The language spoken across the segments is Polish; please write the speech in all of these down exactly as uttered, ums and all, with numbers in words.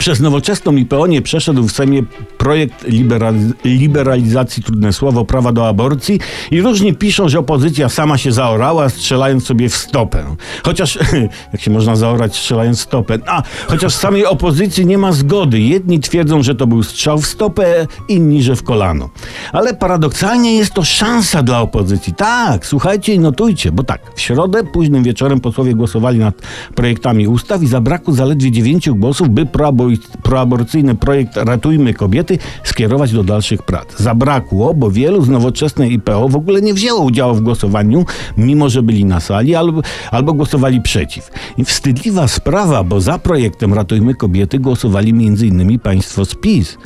Przez Nowoczesną i P O nie przeszedł w Sejmie projekt liberaliz- liberalizacji, trudne słowo, prawa do aborcji i różni piszą, że opozycja sama się zaorała, strzelając sobie w stopę. Chociaż, jak się można zaorać strzelając stopę? A, chociaż samej opozycji nie ma zgody. Jedni twierdzą, że to był strzał w stopę, inni, że w kolano. Ale paradoksalnie jest to szansa dla opozycji. Tak, słuchajcie i notujcie, bo tak, w środę późnym wieczorem posłowie głosowali nad projektami ustaw i zabrakło zaledwie dziewięciu głosów, by proaboj- proaborcyjny projekt Ratujmy Kobiety skierować do dalszych prac. Zabrakło, bo wielu z Nowoczesnej i P O w ogóle nie wzięło udziału w głosowaniu, mimo że byli na sali albo, albo głosowali przeciw. I wstydliwa sprawa, bo za projektem Ratujmy Kobiety głosowali między innymi państwo z PiS.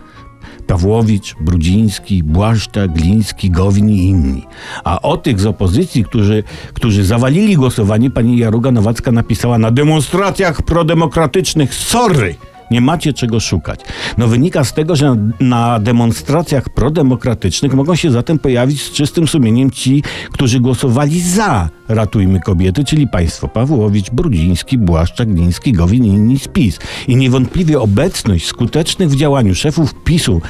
Pawłowicz, Brudziński, Błaszczak, Gliński, Gowin i inni. A o tych z opozycji, którzy, którzy zawalili głosowanie, pani Jaruga Nowacka napisała na demonstracjach prodemokratycznych: sorry, nie macie czego szukać. No wynika z tego, że na demonstracjach prodemokratycznych mogą się zatem pojawić z czystym sumieniem ci, którzy głosowali za Ratujmy Kobiety, czyli państwo Pawłowicz, Brudziński, Błaszczak, Gliński, Gowin i inni z PiS. I niewątpliwie obecność skutecznych w działaniu szefów PiSu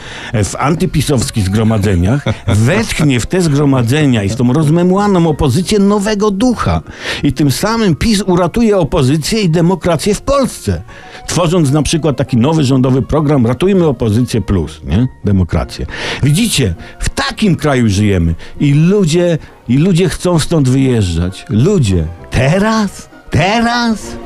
w antypisowskich zgromadzeniach wetchnie w te zgromadzenia i w tą rozmemłaną opozycję nowego ducha. I tym samym PiS uratuje opozycję i demokrację w Polsce, tworząc na przykład taki nowy rządowy program Ratujmy Opozycję Plus, nie? Demokrację. Widzicie, w takim kraju żyjemy i ludzie, i ludzie chcą stąd wyjeżdżać. Ludzie. Teraz? Teraz?